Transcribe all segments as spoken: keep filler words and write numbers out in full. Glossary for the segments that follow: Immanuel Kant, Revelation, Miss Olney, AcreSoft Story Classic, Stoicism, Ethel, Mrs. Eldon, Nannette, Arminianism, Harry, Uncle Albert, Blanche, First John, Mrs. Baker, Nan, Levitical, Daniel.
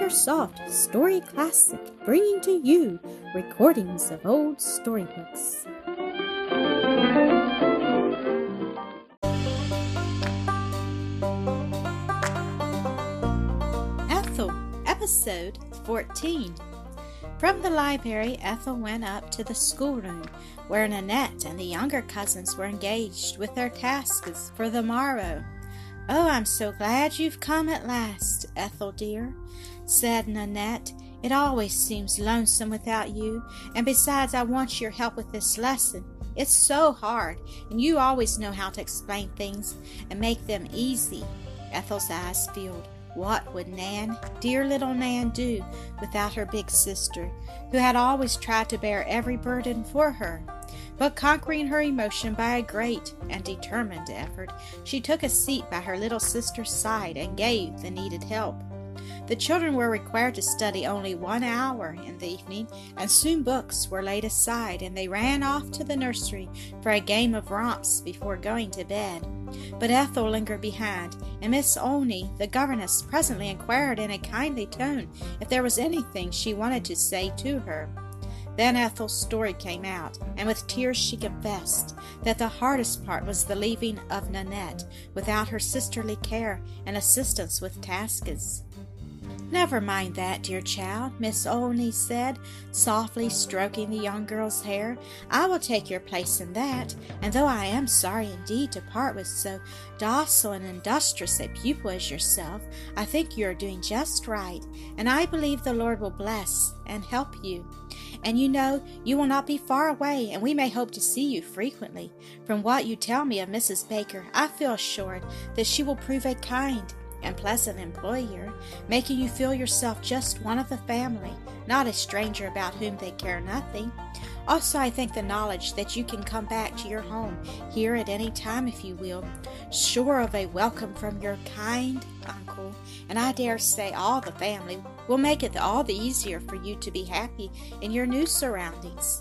AcreSoft Story Classic, bringing to you recordings of old storybooks. Ethel, Episode fourteen. From the library, Ethel went up to the schoolroom, where Nannette and the younger cousins were engaged with their tasks for the morrow. "Oh, I'm so glad you've come at last, Ethel dear," said Nannette. "It always seems lonesome without you, and besides, I want your help with this lesson. It's so hard, and you always know how to explain things and make them easy." Ethel's eyes filled. What would Nan, dear little Nan, do without her big sister, who had always tried to bear every burden for her? But conquering her emotion by a great and determined effort, she took a seat by her little sister's side and gave the needed help. The children were required to study only one hour in the evening, and soon books were laid aside, and they ran off to the nursery for a game of romps before going to bed. But Ethel lingered behind, and Miss Olney, the governess, presently inquired in a kindly tone if there was anything she wanted to say to her. Then Ethel's story came out, and with tears she confessed that the hardest part was the leaving of Nannette without her sisterly care and assistance with tasks. "Never mind that, dear child," Miss Olney said, softly stroking the young girl's hair. "I will take your place in that, and though I am sorry indeed to part with so docile and industrious a pupil as yourself, I think you are doing just right, and I believe the Lord will bless and help you. And you know, you will not be far away, and we may hope to see you frequently. From what you tell me of Missus Baker, I feel assured that she will prove a kind and pleasant employer, making you feel yourself just one of the family, not a stranger about whom they care nothing. Also, I think the knowledge that you can come back to your home here at any time if you will, sure of a welcome from your kind uncle, and I dare say all the family, will make it all the easier for you to be happy in your new surroundings."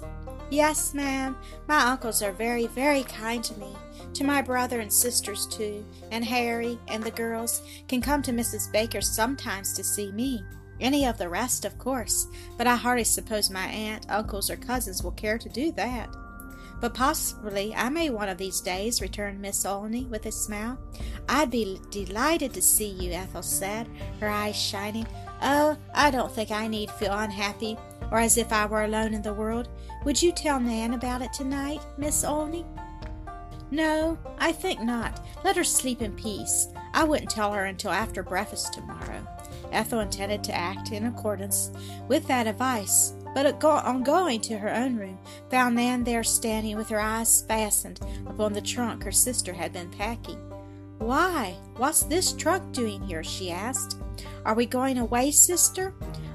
"Yes, ma'am, my uncles are very, very kind to me, to my brother and sisters too, and Harry and the girls can come to Missus Baker sometimes to see me. Any of the rest, of course, but I hardly suppose my aunt, uncles, or cousins will care to do that." "But possibly I may one of these days," returned Miss Olney with a smile. "I'd be delighted to see you," Ethel said, her eyes shining. "Oh, I don't think I need feel unhappy, or as if I were alone in the world. Would you tell Nan about it tonight, Miss Olney?" "No, I think not. Let her sleep in peace. I wouldn't tell her until after breakfast tomorrow." Ethel intended to act in accordance with that advice, but on going to her own room, found Nan there standing with her eyes fastened upon the trunk her sister had been packing. "Why, what's this trunk doing here?" she asked. "Are we going away, sister?"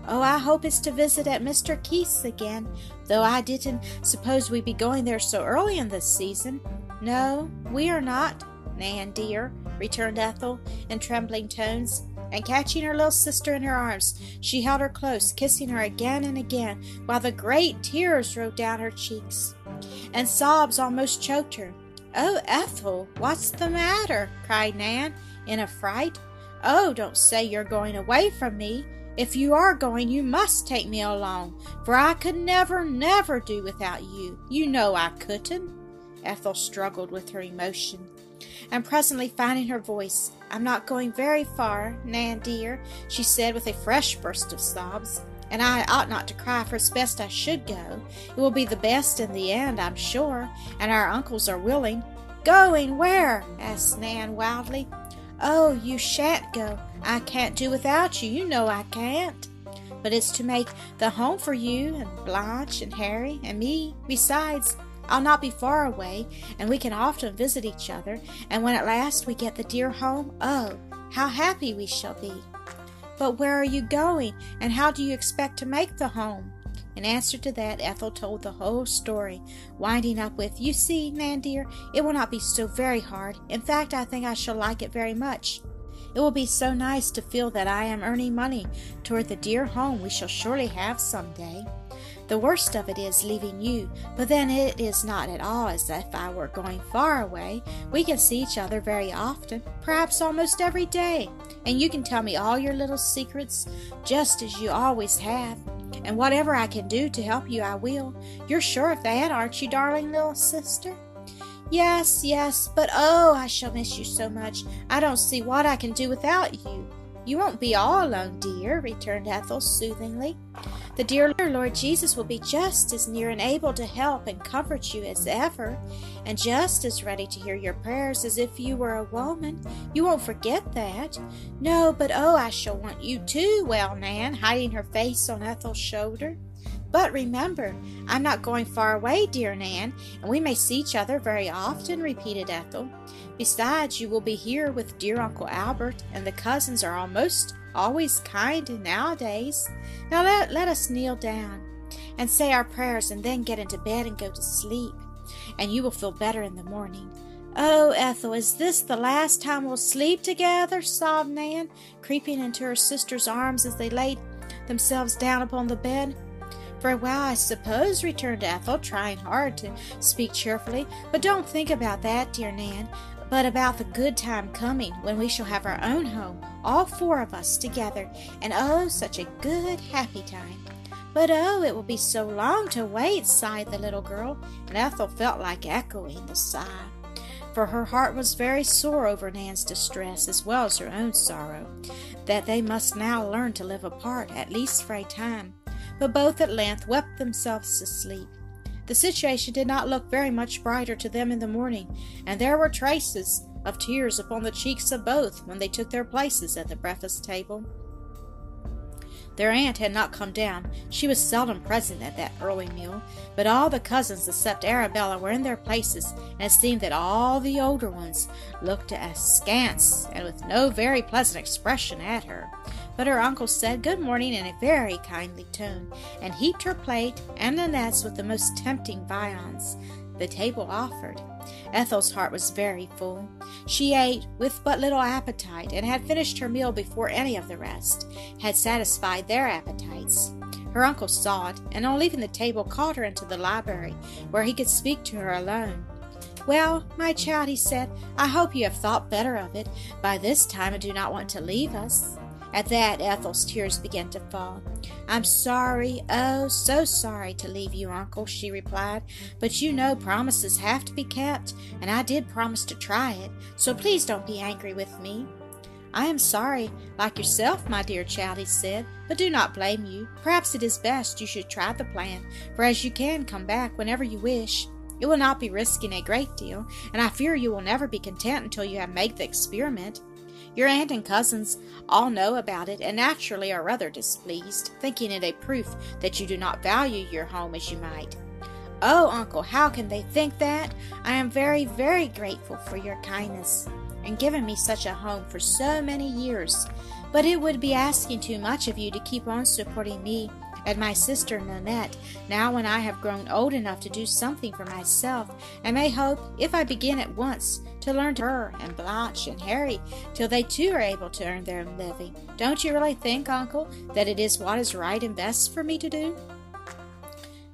"Oh, I hope it's to visit at Mister Keith's again, though I didn't suppose we'd be going there so early in this season." "No, we are not, Nan dear," returned Ethel in trembling tones, and catching her little sister in her arms, she held her close, kissing her again and again, while the great tears rolled down her cheeks, and sobs almost choked her. "Oh, Ethel, what's the matter?" cried Nan in a fright. "Oh, don't say you're going away from me. If you are going, you must take me along, for I could never, never do without you. You know I couldn't." Ethel struggled with her emotion, and presently finding her voice, "I'm not going very far, Nan dear," she said with a fresh burst of sobs, "and I ought not to cry, for it's best I should go. It will be the best in the end, I'm sure, and our uncles are willing." "Going where?" asked Nan wildly. "Oh, you shan't go. I can't do without you. You know I can't. But it's to make the home for you and Blanche and Harry and me. Besides, I'll not be far away, and we can often visit each other, and when at last we get the dear home, oh, how happy we shall be." "But where are you going, and how do you expect to make the home?" In answer to that, Ethel told the whole story, winding up with, "You see, Nan dear, it will not be so very hard. In fact, I think I shall like it very much. It will be so nice to feel that I am earning money toward the dear home we shall surely have some day. The worst of it is leaving you, but then it is not at all as if I were going far away. We can see each other very often, perhaps almost every day. and you can tell me all your little secrets, just as you always have, and whatever I can do to help you, I will. You're sure of that, aren't you, darling little sister? Yes, yes, but oh, I shall miss you so much. I don't see what I can do without you. You won't be all alone, dear, returned Ethel soothingly. The dear Lord Jesus will be just as near and able to help and comfort you as ever, and just as ready to hear your prayers as if you were a woman. You won't forget that. No, but oh, I shall want you too, well, Nan, hiding her face on Ethel's shoulder. But remember, I'm not going far away, dear Nan, and we may see each other very often, repeated Ethel. Besides, you will be here with dear Uncle Albert, and the cousins are almost always kind nowadays. Now let, let us kneel down and say our prayers, and then get into bed and go to sleep, and you will feel better in the morning. Oh, Ethel, is this the last time we'll sleep together? Sobbed Nan, creeping into her sister's arms as they laid themselves down upon the bed. Very well, I suppose, returned Ethel, trying hard to speak cheerfully, but don't think about that, dear Nan, but about the good time coming, when we shall have our own home, all four of us together, and oh, such a good, happy time. But oh, it will be so long to wait, sighed the little girl, and Ethel felt like echoing the sigh, for her heart was very sore over Nan's distress, as well as her own sorrow, that they must now learn to live apart, at least for a time. But both at length wept themselves to sleep. The situation did not look very much brighter to them in the morning, and there were traces of tears upon the cheeks of both when they took their places at the breakfast table. Their aunt had not come down. She was seldom present at that early meal, but all the cousins except Arabella were in their places, and it seemed that all the older ones looked askance and with no very pleasant expression at her. But her uncle said good morning in a very kindly tone, and heaped her plate and Nannette's with the most tempting viands the table offered. Ethel's heart was very full. She ate with but little appetite, and had finished her meal before any of the rest had satisfied their appetites. Her uncle saw it, and on leaving the table called her into the library, where he could speak to her alone. "Well, my child," he said, "I hope you have thought better of it by this time, and do not want to leave us." At that, Ethel's tears began to fall. "I'm sorry, oh, so sorry to leave you, Uncle," she replied, "but you know promises have to be kept, and I did promise to try it, so please don't be angry with me." "I am sorry, like yourself, my dear child," he said, "but do not blame you. Perhaps it is best you should try the plan, for as you can come back whenever you wish, it will not be risking a great deal, and I fear you will never be content until you have made the experiment. Your aunt and cousins all know about it, and naturally are rather displeased, thinking it a proof that you do not value your home as you might." "Oh, Uncle, how can they think that? I am very, very grateful for your kindness, and giving me such a home for so many years. But it would be asking too much of you to keep on supporting me and my sister Nannette, now when I have grown old enough to do something for myself, and may hope, if I begin at once, to learn to her and Blanche and Harry, till they too are able to earn their living. Don't you really think, Uncle, that it is what is right and best for me to do?"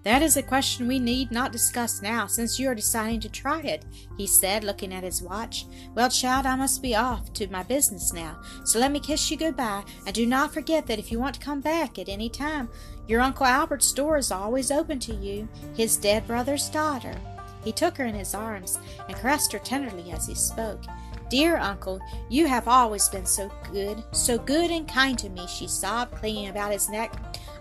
"That is a question we need not discuss now, since you are deciding to try it," he said, looking at his watch. "Well, child, I must be off to my business now, so let me kiss you goodbye, and do not forget that if you want to come back at any time, your Uncle Albert's door is always open to you, his dead brother's daughter." He took her in his arms, and caressed her tenderly as he spoke. "Dear Uncle, you have always been so good, so good and kind to me," she sobbed, clinging about his neck.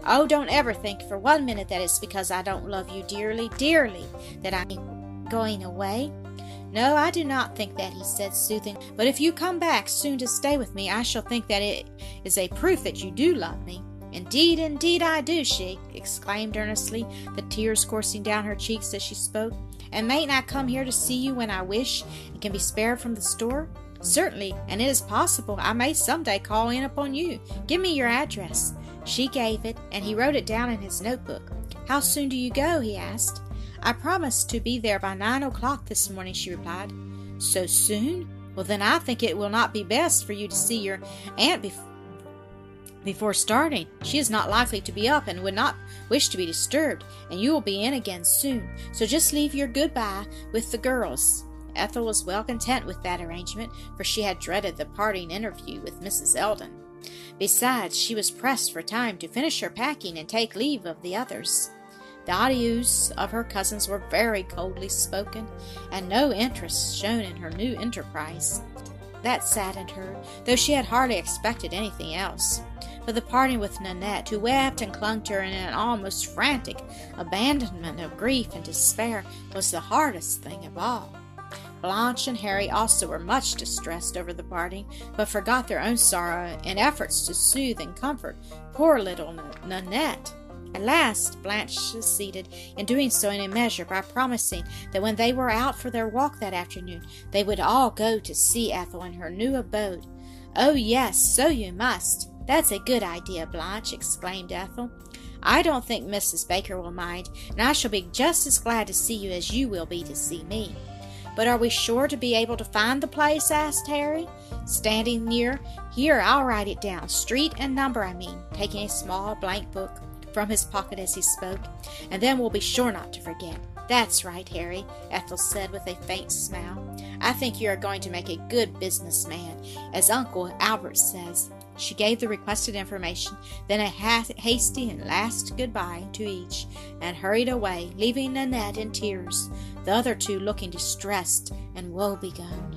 "Oh, don't ever think for one minute that it's because I don't love you dearly, dearly, that I'm going away." "No, I do not think that," he said, soothing, "but if you come back soon to stay with me, I shall think that it is a proof that you do love me." "Indeed, indeed I do," she exclaimed earnestly, the tears coursing down her cheeks as she spoke. "And mayn't I come here to see you when I wish, and can be spared from the store?" "Certainly, and it is possible I may some day call in upon you. Give me your address." She gave it, and he wrote it down in his notebook. "How soon do you go?" he asked. "I promised to be there by nine o'clock this morning," she replied. "So soon? Well, then I think it will not be best for you to see your aunt before. Before starting, she is not likely to be up and would not wish to be disturbed, and you will be in again soon, so just leave your goodbye with the girls." Ethel was well content with that arrangement, for she had dreaded the parting interview with Missus Eldon. Besides, she was pressed for time to finish her packing and take leave of the others. The adieus of her cousins were very coldly spoken, and no interest shown in her new enterprise. That saddened her, though she had hardly expected anything else. But the parting with Nannette, who wept and clung to her in an almost frantic abandonment of grief and despair, was the hardest thing of all. Blanche and Harry also were much distressed over the parting, but forgot their own sorrow in efforts to soothe and comfort poor little Nannette. At last, Blanche succeeded in doing so in a measure by promising that when they were out for their walk that afternoon, they would all go to see Ethel in her new abode. "Oh, yes, so you must. That's a good idea, Blanche," exclaimed Ethel. "I don't think Missus Baker will mind, and I shall be just as glad to see you as you will be to see me." "But are we sure to be able to find the place?" asked Harry, standing near. "Here, I'll write it down. Street and number, I mean," taking a small blank book from his pocket as he spoke, "and then we'll be sure not to forget." "That's right, Harry," Ethel said with a faint smile. "I think you are going to make a good businessman, as Uncle Albert says." She gave the requested information, then a hasty and last goodbye to each, and hurried away, leaving Nannette in tears, the other two looking distressed and woebegone.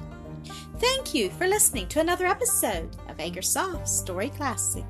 Thank you for listening to another episode of AcreSoft Story Classic.